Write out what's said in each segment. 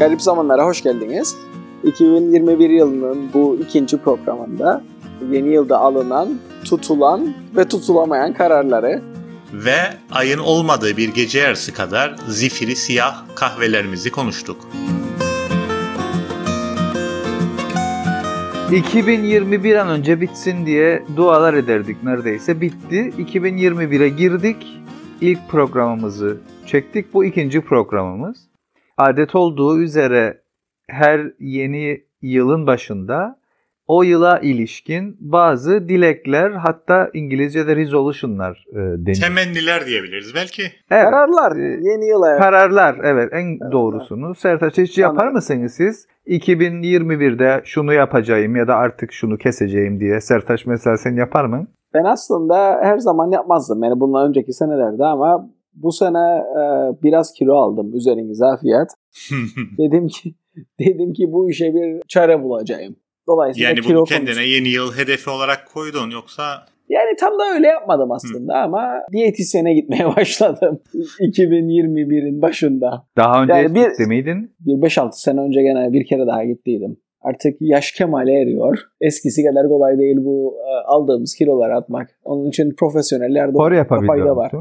Garip Zamanlara hoş geldiniz. 2021 yılının bu ikinci programında yeni yılda alınan, tutulan ve tutulamayan kararları ve ayın olmadığı bir gece yarısı kadar zifiri siyah kahvelerimizi konuştuk. 2021 an önce bitsin diye dualar ederdik neredeyse. Bitti. 2021'e girdik. İlk programımızı çektik. Bu ikinci programımız. Adet olduğu üzere her yeni yılın başında o yıla ilişkin bazı dilekler, hatta İngilizce'de resolution'lar deniyor. Temenniler diyebiliriz belki. Evet. Kararlar. Yeni yıla. Kararlar, evet, en doğrusunu. Sertaç, hiç yapar mısınız siz? 2021'de şunu yapacağım ya da artık şunu keseceğim diye. Sertaç mesela sen yapar mı? Ben aslında her zaman yapmazdım. Yani bundan önceki senelerde, ama bu sene biraz kilo aldım. Üzerinize afiyet. dedim ki bu işe bir çare bulacağım. Dolayısıyla yani bunu kendine yeni yıl hedefi olarak koydun, yoksa? Yani tam da öyle yapmadım aslında ama diyetisyene gitmeye başladım 2021'in başında. Daha önce yani gitti miydin? 5-6 sene önce gene bir kere daha gittiydim. Artık yaş kemale eriyor. Eskisi kadar kolay değil bu aldığımız kiloları atmak. Onun için profesyonellerde fayda var.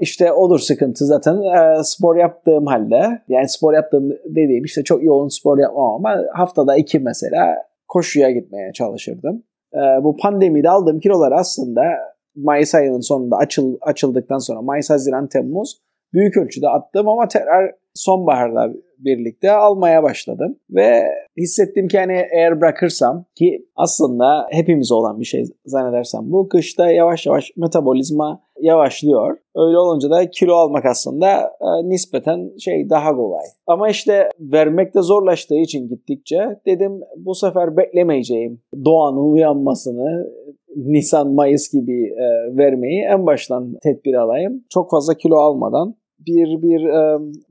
İşte olur sıkıntı zaten. Spor yaptığım halde, yani spor yaptığım dediğim işte çok yoğun spor yapmam ama haftada 2 mesela koşuya gitmeye çalışırdım. Bu pandemide aldığım kilolar aslında Mayıs ayının sonunda açıldıktan sonra Mayıs, Haziran, Temmuz büyük ölçüde attım ama tekrar sonbaharla birlikte almaya başladım ve hissettim ki hani eğer bırakırsam, ki aslında hepimize olan bir şey zannedersem bu, kışta yavaş yavaş metabolizma yavaşlıyor. Öyle olunca da kilo almak aslında nispeten daha kolay. Ama işte vermekte zorlaştığı için gittikçe dedim bu sefer beklemeyeceğim. Doğanın uyanmasını, Nisan, Mayıs gibi vermeyi en baştan tedbir alayım. Çok fazla kilo almadan bir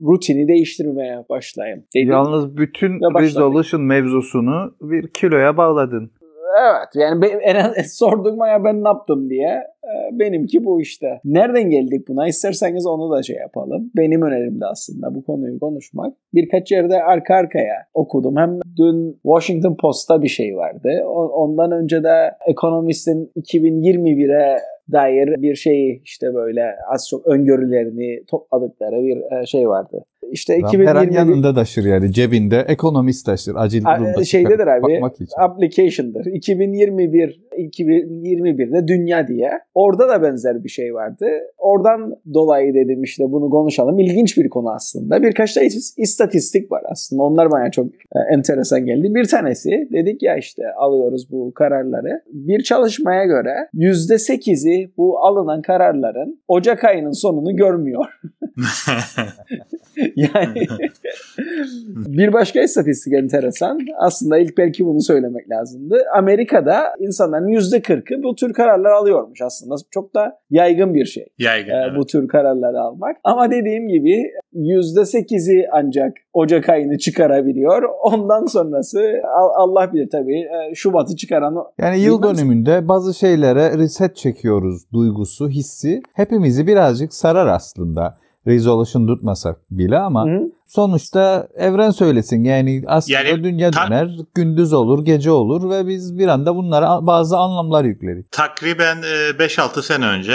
rutini değiştirmeye başlayayım dedim. Yalnız bütün resolution mevzusunu bir kiloya bağladın. Evet, yani sorduğuma ya ben ne yaptım diye, benimki bu işte. Nereden geldik buna? İsterseniz onu da yapalım. Benim önerim de aslında bu konuyu konuşmak. Birkaç yerde arka arkaya okudum. Hem dün Washington Post'ta bir şey vardı. Ondan önce de Economist'in 2021'e dair bir şeyi işte böyle az çok öngörülerini topladıkları bir şey vardı. İşte 2021 yanında taşır, yani cebinde ekonomist taşır, acil durumda şeydedir abi, application'dır. 2021'de dünya diye, orada da benzer bir şey vardı. Oradan dolayı dedim işte bunu konuşalım. İlginç bir konu aslında. Birkaç da istatistik var aslında. Onlar bana çok enteresan geldi. Bir tanesi, dedik ya işte alıyoruz bu kararları. Bir çalışmaya göre %8'i bu alınan kararların Ocak ayının sonunu görmüyor. Yani bir başka istatistik enteresan. Aslında ilk belki bunu söylemek lazımdı. Amerika'da insanların %40'ı bu tür kararlar alıyormuş aslında. Çok da yaygın bir şey. Yaygın, evet. Bu tür kararları almak. Ama dediğim gibi %8'i ancak Ocak ayını çıkarabiliyor. Ondan sonrası Allah bilir tabii. Şubat'ı çıkaran... Yani yıl dönümünde bazı şeylere reset çekiyoruz duygusu, hissi. Hepimizi birazcık sarar aslında. Resolution tutmasak bile ama sonuçta evren söylesin. Yani aslında yani, dünya döner, gündüz olur, gece olur ve biz bir anda bunlara bazı anlamlar yükledik. Takriben 5-6 sene önce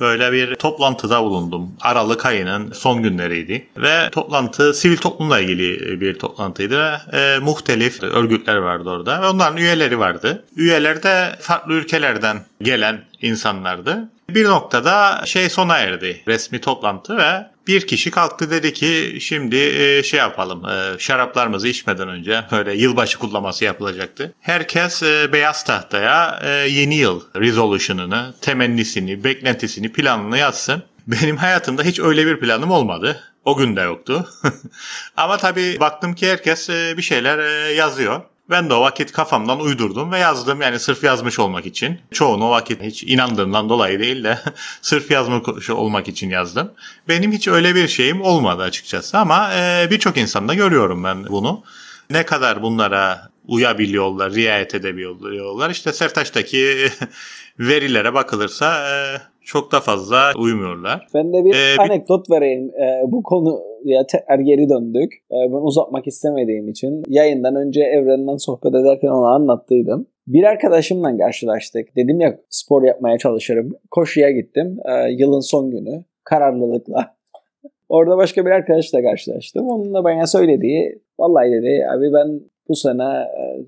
böyle bir toplantıda bulundum. Aralık ayının son günleriydi ve toplantı sivil toplumla ilgili bir toplantıydı ve muhtelif örgütler vardı orada ve onların üyeleri vardı. Üyeler de farklı ülkelerden gelen insanlardı. Bir noktada sona erdi resmi toplantı ve bir kişi kalktı, dedi ki şimdi yapalım, şaraplarımızı içmeden önce böyle yılbaşı kutlaması yapılacaktı. Herkes beyaz tahtaya yeni yıl resolution'ını, temennisini, beklentisini, planını yazsın. Benim hayatımda hiç öyle bir planım olmadı. O gün de yoktu. Ama tabii baktım ki herkes bir şeyler yazıyor. Ben de o vakit kafamdan uydurdum ve yazdım, yani sırf yazmış olmak için. Çoğunu o vakit hiç inandığımdan dolayı değil de sırf yazmış olmak için yazdım. Benim hiç öyle bir şeyim olmadı açıkçası ama birçok insanda görüyorum ben bunu. Ne kadar bunlara uyabiliyorlar, riayet edebiliyorlar. İşte Sertaç'taki verilere bakılırsa çok da fazla uymuyorlar. Ben de bir anekdot vereyim. Bu konuya tekrar geri döndük. Ben uzatmak istemediğim için yayından önce Evren'den sohbet ederken ona anlattıydım. Bir arkadaşımla karşılaştık. Dedim ya spor yapmaya çalışırım. Koşuya gittim. Yılın son günü. Kararlılıkla. Orada başka bir arkadaşla karşılaştım. Onun da bana söylediği, vallahi dedi abi ben bu sene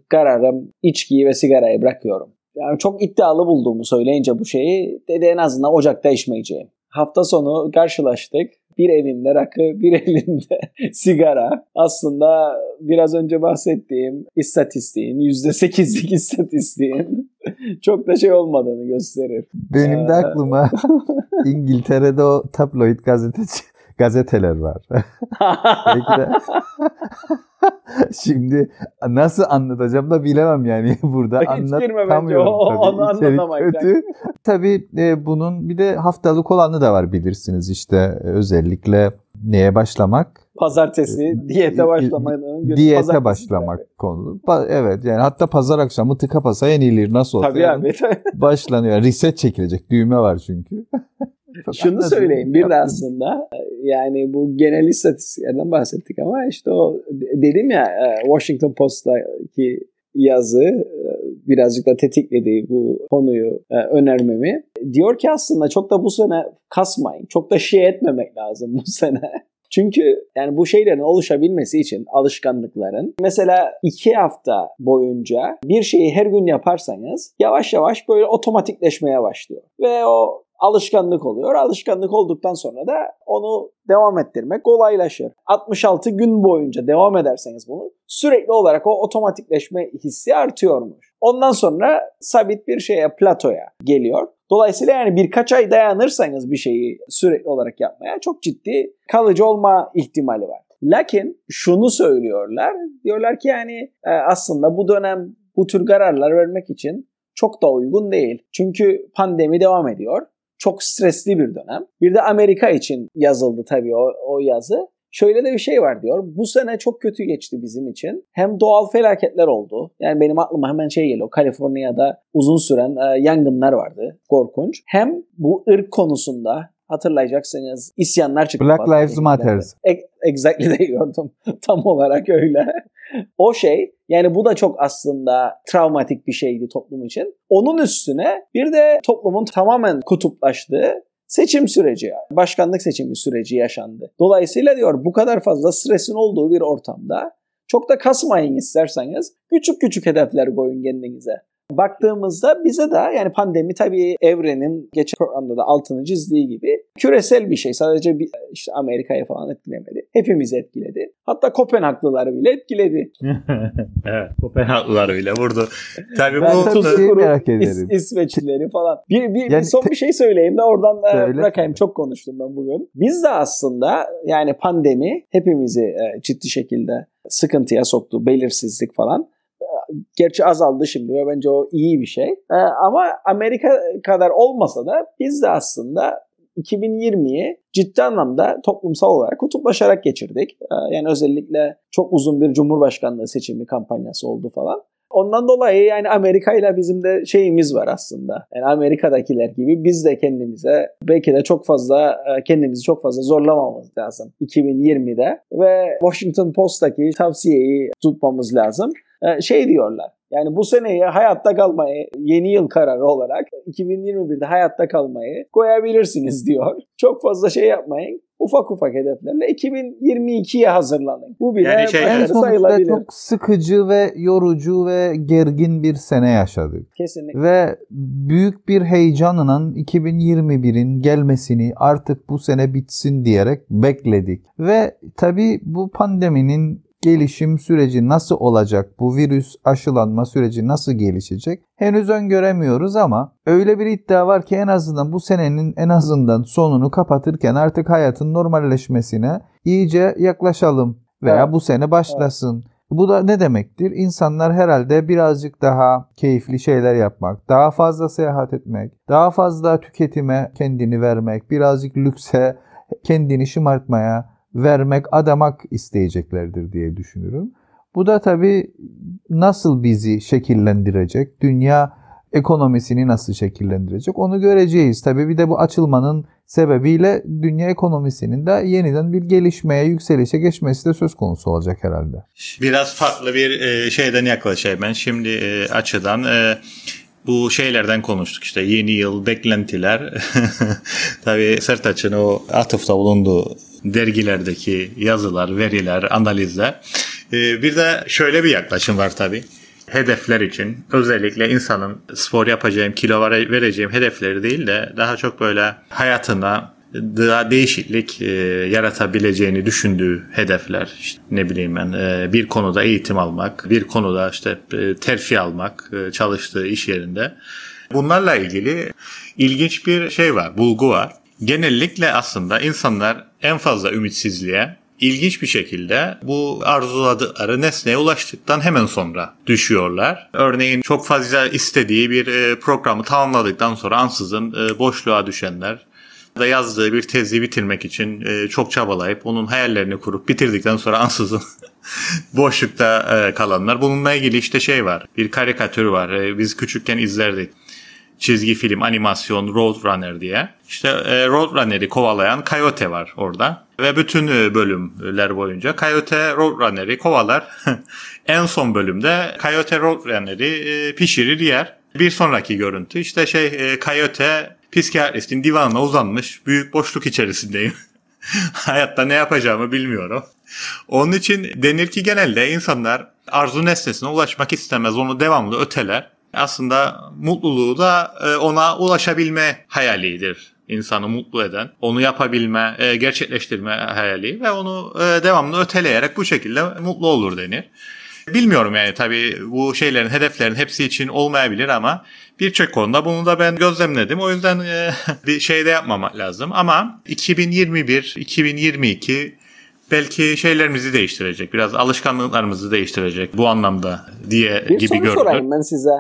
kararım içkiyi ve sigarayı bırakıyorum. Yani çok iddialı bulduğumu söyleyince bu şeyi dedi en azından Ocak'ta içmeyeceğim. Hafta sonu karşılaştık. Bir elinde rakı, bir elinde sigara. Aslında biraz önce bahsettiğim istatistiğin, %8'lik istatistiğin çok da şey olmadığını gösterir. Benim de aklıma İngiltere'de o tabloid gazeteler var. Belki de... Şimdi nasıl anlatacağım da bilemem yani burada anlatamıyorum. Onu anlatamayacak. Kötü. Tabii bunun bir de haftalık olanı da var bilirsiniz işte özellikle neye başlamak? Pazartesi diyete başlamanın günü. Diyete başlamak konu. Evet yani hatta pazar akşamı tıka pasa yenilir nasıl olsa. Tabii yani başlanıyor. Reset çekilecek düğme var çünkü. Şunu söyleyeyim bir de aslında yani bu genel istatistiklerden bahsettik ama işte o dedim ya Washington Post'taki yazı birazcık da tetikledi bu konuyu önermemi. Diyor ki aslında çok da bu sene kasmayın. Çok da şey etmemek lazım bu sene. Çünkü yani bu şeylerin oluşabilmesi için alışkanlıkların mesela 2 hafta boyunca bir şeyi her gün yaparsanız yavaş yavaş böyle otomatikleşmeye başlıyor. Ve o alışkanlık oluyor. Alışkanlık olduktan sonra da onu devam ettirmek kolaylaşır. 66 gün boyunca devam ederseniz bunu sürekli olarak o otomatikleşme hissi artıyormuş. Ondan sonra sabit bir şeye, platoya geliyor. Dolayısıyla yani birkaç ay dayanırsanız bir şeyi sürekli olarak yapmaya çok ciddi kalıcı olma ihtimali var. Lakin şunu söylüyorlar. Diyorlar ki yani aslında bu dönem bu tür kararlar vermek için çok da uygun değil. Çünkü pandemi devam ediyor. Çok stresli bir dönem. Bir de Amerika için yazıldı tabii o yazı. Şöyle de bir şey var diyor. Bu sene çok kötü geçti bizim için. Hem doğal felaketler oldu. Yani benim aklıma hemen şey geliyor. Kaliforniya'da uzun süren yangınlar vardı. Korkunç. Hem bu ırk konusunda hatırlayacaksınız isyanlar çıktı. Black Lives Matter. Exactly diyordum. Tam olarak öyle. O şey yani bu da çok aslında travmatik bir şeydi toplum için. Onun üstüne bir de toplumun tamamen kutuplaştığı seçim süreci, başkanlık seçimi süreci yaşandı. Dolayısıyla diyor bu kadar fazla stresin olduğu bir ortamda çok da kasmayın isterseniz küçük küçük hedefler koyun kendinize. Baktığımızda bize de yani pandemi tabii evrenin geçen programda da altını çizdiği gibi küresel bir şey. Sadece işte Amerika'yı falan etkilemedi. Hepimizi etkiledi. Hatta Kopenhaglıları bile etkiledi. Evet, Kopenhaglılar bile vurdu. Tabii bu tuzlu İsveçlileri falan. Bir son bir şey söyleyeyim de oradan da bırakayım. Çok konuştum ben bugün. Biz de aslında yani pandemi hepimizi ciddi şekilde sıkıntıya soktu. Belirsizlik falan. Gerçi azaldı şimdi ve bence o iyi bir şey. Ama Amerika kadar olmasa da biz de aslında 2020'yi ciddi anlamda toplumsal olarak kutuplaşarak geçirdik. Yani özellikle çok uzun bir cumhurbaşkanlığı seçimi kampanyası oldu falan. Ondan dolayı yani Amerika ile bizim de şeyimiz var aslında. Yani Amerika'dakiler gibi biz de kendimize belki de çok fazla kendimizi çok fazla zorlamamamız lazım 2020'de ve Washington Post'taki tavsiyeyi tutmamız lazım. Şey diyorlar yani bu seneyi hayatta kalmayı yeni yıl kararı olarak 2021'de hayatta kalmayı koyabilirsiniz diyor. Çok fazla şey yapmayın. Ufak ufak hedeflerle 2022'ye hazırlanın. Bu bile yani sayılabilir. Çok sıkıcı ve yorucu ve gergin bir sene yaşadık. Kesinlikle. Ve büyük bir heyecanla 2021'in gelmesini artık bu sene bitsin diyerek bekledik. Ve tabii bu pandeminin gelişim süreci nasıl olacak? Bu virüs aşılanma süreci nasıl gelişecek? Henüz öngöremiyoruz ama öyle bir iddia var ki en azından bu senenin en azından sonunu kapatırken artık hayatın normalleşmesine iyice yaklaşalım veya evet, bu sene başlasın. Evet. Bu da ne demektir? İnsanlar herhalde birazcık daha keyifli şeyler yapmak, daha fazla seyahat etmek, daha fazla tüketime kendini vermek, birazcık lükse kendini şımartmaya vermek, adamak isteyeceklerdir diye düşünürüm. Bu da tabii nasıl bizi şekillendirecek? Dünya ekonomisini nasıl şekillendirecek onu göreceğiz. Tabii bir de bu açılmanın sebebiyle dünya ekonomisinin de yeniden bir gelişmeye, yükselişe geçmesi de söz konusu olacak herhalde. Biraz farklı bir şeyden yaklaşayım ben. Şimdi açıdan bu şeylerden konuştuk işte yeni yıl beklentiler. Tabii Sertaç'ın o atıfta bulunduğu dergilerdeki yazılar, veriler, analizler. Bir de şöyle bir yaklaşım var tabii. Hedefler için özellikle insanın spor yapacağım, kilo vereceğim hedefleri değil de daha çok böyle hayatına daha değişiklik yaratabileceğini düşündüğü hedefler. İşte ne bileyim ben bir konuda eğitim almak, bir konuda işte terfi almak çalıştığı iş yerinde. Bunlarla ilgili ilginç bir şey var, bulgu var. Genellikle aslında insanlar en fazla ümitsizliğe İlginç bir şekilde bu arzuladıkları nesneye ulaştıktan hemen sonra düşüyorlar. Örneğin çok fazla istediği bir programı tamamladıktan sonra ansızın boşluğa düşenler da yazdığı bir tezi bitirmek için çok çabalayıp onun hayallerini kurup bitirdikten sonra ansızın boşlukta kalanlar. Bununla ilgili işte şey var, bir karikatür var. Biz küçükken izlerdik. Çizgi film, animasyon, Roadrunner diye. İşte Roadrunner'i kovalayan Coyote var orada. Ve bütün bölümler boyunca Coyote Roadrunner'i kovalar. En son bölümde Coyote Roadrunner'i pişirir yer. Bir sonraki görüntü işte Coyote psikiyatristin divanına uzanmış. Büyük boşluk içerisindeyim. Hayatta ne yapacağımı bilmiyorum. Onun için denir ki genelde insanlar arzu nesnesine ulaşmak istemez. Onu devamlı öteler. Aslında mutluluğu da ona ulaşabilme hayalidir. İnsanı mutlu eden, onu yapabilme, gerçekleştirme hayali ve onu devamlı öteleyerek bu şekilde mutlu olur denir. Bilmiyorum yani tabii bu şeylerin, hedeflerin hepsi için olmayabilir ama birçok konuda bunu da ben gözlemledim. O yüzden bir şey de yapmamak lazım ama 2021, 2022 belki şeylerimizi değiştirecek, biraz alışkanlıklarımızı değiştirecek bu anlamda diye bir gibi görünür. Bir soru sorayım ben size.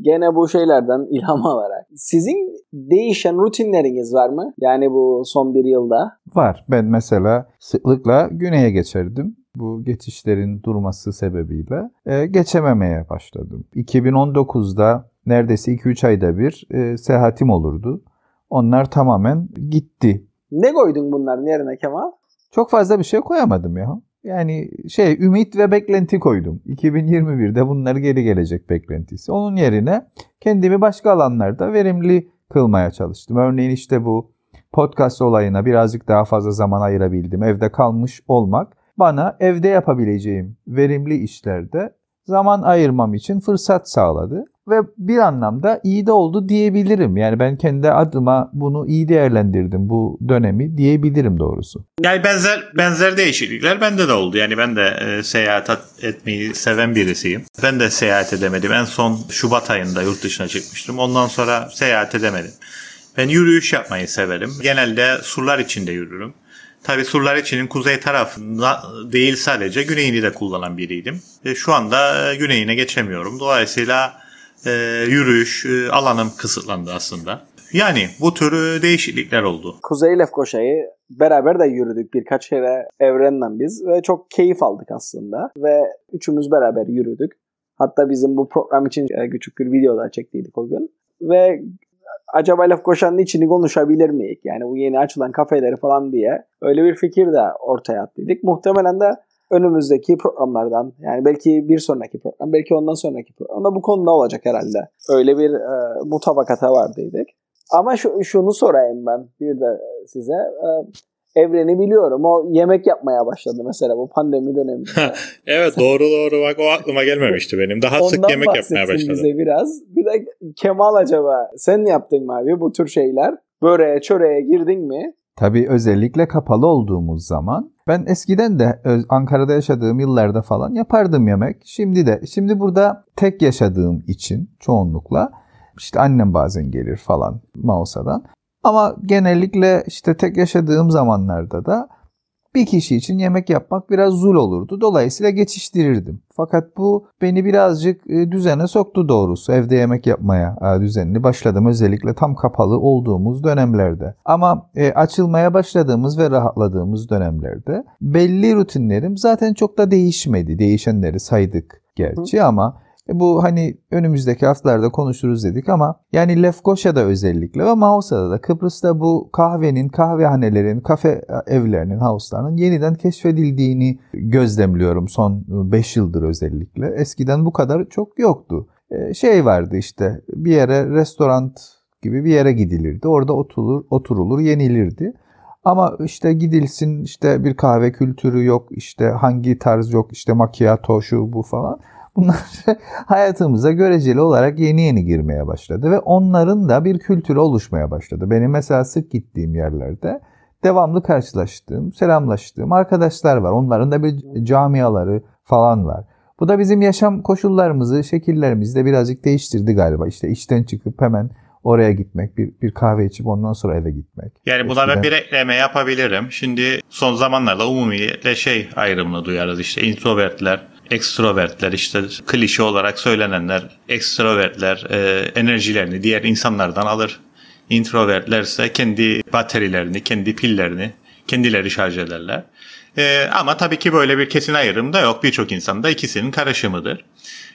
Gene bu şeylerden ilham alarak. Sizin değişen rutinleriniz var mı? Yani bu son bir yılda. Var. Ben mesela sıklıkla güneye geçerdim. Bu geçişlerin durması sebebiyle geçememeye başladım. 2019'da neredeyse 2-3 ayda bir seyahatim olurdu. Onlar tamamen gitti. Ne koydun bunların yerine Kemal? Çok fazla bir şey koyamadım ya. Yani ümit ve beklenti koydum. 2021'de bunlar geri gelecek beklentisi. Onun yerine kendimi başka alanlarda verimli kılmaya çalıştım. Örneğin işte bu podcast olayına birazcık daha fazla zaman ayırabildim. Evde kalmış olmak bana evde yapabileceğim verimli işlerde zaman ayırmam için fırsat sağladı. Ve bir anlamda iyi de oldu diyebilirim. Yani ben kendi adıma bunu iyi değerlendirdim bu dönemi diyebilirim doğrusu. Yani benzer değişiklikler bende de oldu. Yani ben de seyahat etmeyi seven birisiyim. Ben de seyahat edemedim. En son Şubat ayında yurt dışına çıkmıştım. Ondan sonra seyahat edemedim. Ben yürüyüş yapmayı severim. Genelde surlar içinde yürürüm. Tabii surlar içinin kuzey tarafında değil sadece güneyini de kullanan biriydim. Şu anda güneyine geçemiyorum. Dolayısıyla yürüyüş alanım kısıtlandı aslında. Yani bu tür değişiklikler oldu. Kuzey Lefkoşa'yı beraber de yürüdük birkaç kere Evren'den biz ve çok keyif aldık aslında ve üçümüz beraber yürüdük. Hatta bizim bu program için küçük bir video da çektiydik o gün ve acaba Lefkoşa'nın içini konuşabilir miyiz? Yani bu yeni açılan kafeleri falan diye öyle bir fikir de ortaya attıydık. Muhtemelen de önümüzdeki programlardan yani belki bir sonraki program, belki ondan sonraki program da bu konuda olacak herhalde. Öyle bir mutabakata vardıydık. Ama şunu sorayım ben bir de size. Evren'i biliyorum. O yemek yapmaya başladı mesela bu pandemi döneminde. Evet doğru bak o aklıma gelmemişti benim. Daha sık yemek yapmaya başladım. Ondan bahsetsin bize biraz. Bir de Kemal acaba sen yaptın mı abi bu tür şeyler? Böreğe çöreğe girdin mi? Tabii özellikle kapalı olduğumuz zaman ben eskiden de Ankara'da yaşadığım yıllarda falan yapardım yemek. Şimdi burada tek yaşadığım için çoğunlukla işte annem bazen gelir falan Mausa'dan. Ama genellikle işte tek yaşadığım zamanlarda da bir kişi için yemek yapmak biraz zul olurdu. Dolayısıyla geçiştirirdim. Fakat bu beni birazcık düzene soktu doğrusu. Evde yemek yapmaya düzenli başladım. Özellikle tam kapalı olduğumuz dönemlerde. Ama açılmaya başladığımız ve rahatladığımız dönemlerde belli rutinlerim zaten çok da değişmedi. Değişenleri saydık gerçi ama Bu hani önümüzdeki haftalarda konuşuruz dedik ama yani Lefkoşa'da özellikle ve Mausa'da da Kıbrıs'ta bu kahvehanelerin, kafe evlerinin, house'larının yeniden keşfedildiğini gözlemliyorum son 5 yıldır özellikle. Eskiden bu kadar çok yoktu. Şey vardı işte bir yere restoran gibi bir yere gidilirdi. Orada oturulur, yenilirdi. Ama işte gidilsin işte bir kahve kültürü yok, işte hangi tarz yok, işte macchiato şu bu falan. Bunlar hayatımıza göreceli olarak yeni girmeye başladı ve onların da bir kültürü oluşmaya başladı. Benim mesela sık gittiğim yerlerde devamlı karşılaştığım, selamlaştığım arkadaşlar var. Onların da bir camiaları falan var. Bu da bizim yaşam koşullarımızı, şekillerimizi de birazcık değiştirdi galiba. İşte işten çıkıp hemen oraya gitmek, bir kahve içip ondan sonra eve gitmek. Yani bunlara bir ekleme yapabilirim. Şimdi son zamanlarda umumiyle ayrımını duyarız. İşte introvertler, ekstrovertler, işte klişe olarak söylenenler, ekstrovertler enerjilerini diğer insanlardan alır. İntrovertlerse kendi baterilerini, kendi pillerini kendileri şarj ederler. Ama tabii ki böyle bir kesin ayrım da yok. Birçok insan da ikisinin karışımıdır.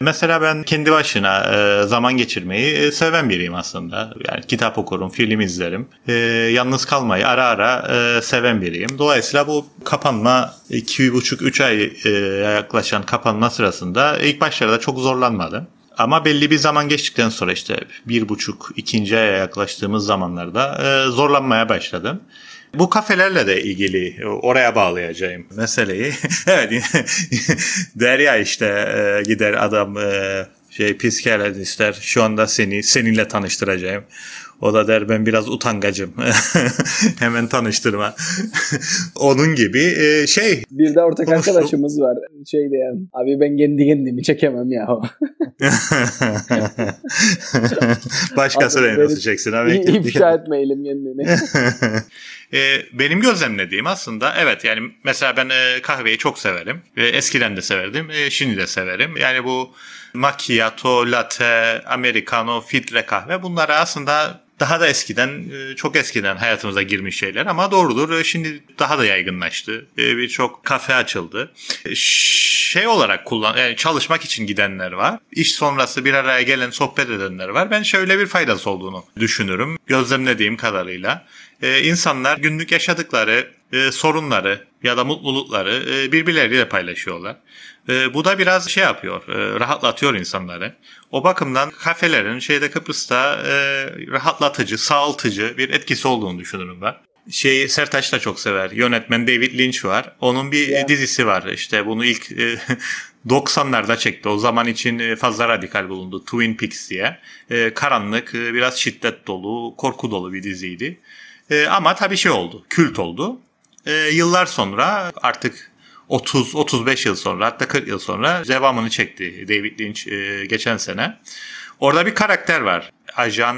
Mesela ben kendi başına zaman geçirmeyi seven biriyim aslında. Yani kitap okurum, film izlerim. Yalnız kalmayı ara seven biriyim. Dolayısıyla bu kapanma 2,5-3 ay yaklaşan kapanma sırasında ilk başlarda çok zorlanmadım. Ama belli bir zaman geçtikten sonra işte 1,5, 2. aya yaklaştığımız zamanlarda zorlanmaya başladım. Bu kafelerle de ilgili oraya bağlayacağım meseleyi. Evet, der ya işte gider adam psikiyatristler şu anda seninle tanıştıracağım. O da der ben biraz utangacım. Hemen tanıştırma. Onun gibi Bir de ortak arkadaşımız var. Yani abi ben kendimi çekemem ya. Başkası da nasıl çeksin abi? İfşa etmeyelim kendini. Benim gözlemlediğim aslında evet yani mesela ben kahveyi çok severim. Eskiden de severdim. Şimdi de severim. Yani bu macchiato, latte, americano, filtre kahve bunlara aslında daha da çok eskiden hayatımıza girmiş şeyler ama doğrudur. Şimdi daha da yaygınlaştı. Birçok kafe açıldı. Çalışmak için gidenler var. İş sonrası bir araya gelen, sohbet edenler var. Ben şöyle bir faydası olduğunu düşünürüm. Gözlemlediğim kadarıyla. İnsanlar günlük yaşadıkları sorunları ya da mutlulukları birbirleriyle paylaşıyorlar. Bu da biraz yapıyor, rahatlatıyor insanları. O bakımdan kafelerin Kıbrıs'ta rahatlatıcı, sağaltıcı bir etkisi olduğunu düşünüyorum ben. Sertaç da çok sever. Yönetmen David Lynch var. Onun bir dizisi var. İşte bunu ilk 90'larda çekti. O zaman için fazla radikal bulundu. Twin Peaks diye. Karanlık, biraz şiddet dolu, korku dolu bir diziydi. Ama tabii oldu. Kült oldu. Yıllar sonra artık 30-35 yıl sonra hatta 40 yıl sonra devamını çekti David Lynch geçen sene. Orada bir karakter var. Ajan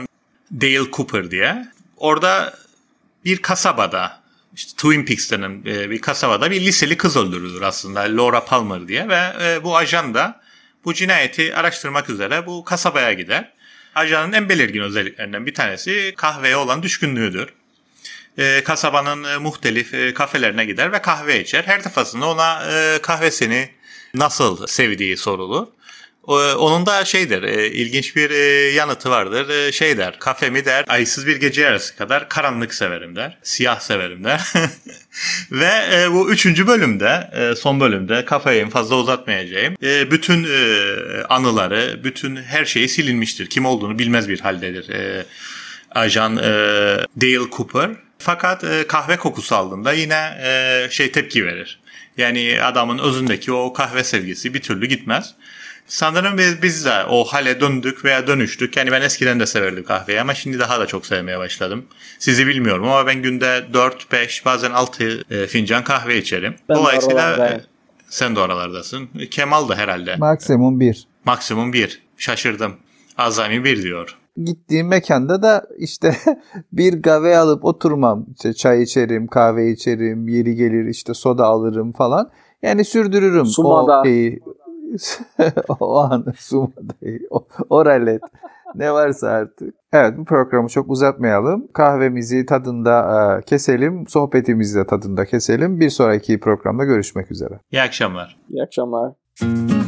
Dale Cooper diye. Orada bir kasabada Twin Peaks denen bir kasabada bir liseli kız öldürülür aslında Laura Palmer diye ve bu ajan da bu cinayeti araştırmak üzere bu kasabaya gider. Ajanın en belirgin özelliklerinden bir tanesi kahveye olan düşkünlüğüdür. Kasabanın muhtelif kafelerine gider ve kahve içer. Her defasında ona kahvesini nasıl sevdiği sorulur. Onun da ilginç bir yanıtı vardır. Der, kafemi der, aysız bir gece yarısı kadar karanlık severim der, siyah severim der. Ve bu 3. bölümde, son bölümde kafayı fazla uzatmayacağım. Bütün anıları, bütün her şeyi silinmiştir. Kim olduğunu bilmez bir haldedir ajan Dale Cooper. Fakat kahve kokusu aldığında yine tepki verir. Yani adamın özündeki o kahve sevgisi bir türlü gitmez. Sanırım biz de o hale döndük veya dönüştük. Yani ben eskiden de severdim kahveyi ama şimdi daha da çok sevmeye başladım. Sizi bilmiyorum ama ben günde 4, 5 bazen 6 fincan kahve içerim. Dolayısıyla sen de oralardasın. Kemal da herhalde. Maksimum 1. Maksimum 1. Şaşırdım. Azami 1 diyor. Gittiğim mekanda da bir kahve alıp oturmam. Çay içerim, kahve içerim, yeri gelir soda alırım falan. Yani sürdürürüm Sumada. O şeyi. O an Sumadayı, oralet ne varsa artık. Evet, bu programı çok uzatmayalım. Kahvemizi tadında keselim, sohbetimizi de tadında keselim. Bir sonraki programda görüşmek üzere. İyi akşamlar. İyi akşamlar.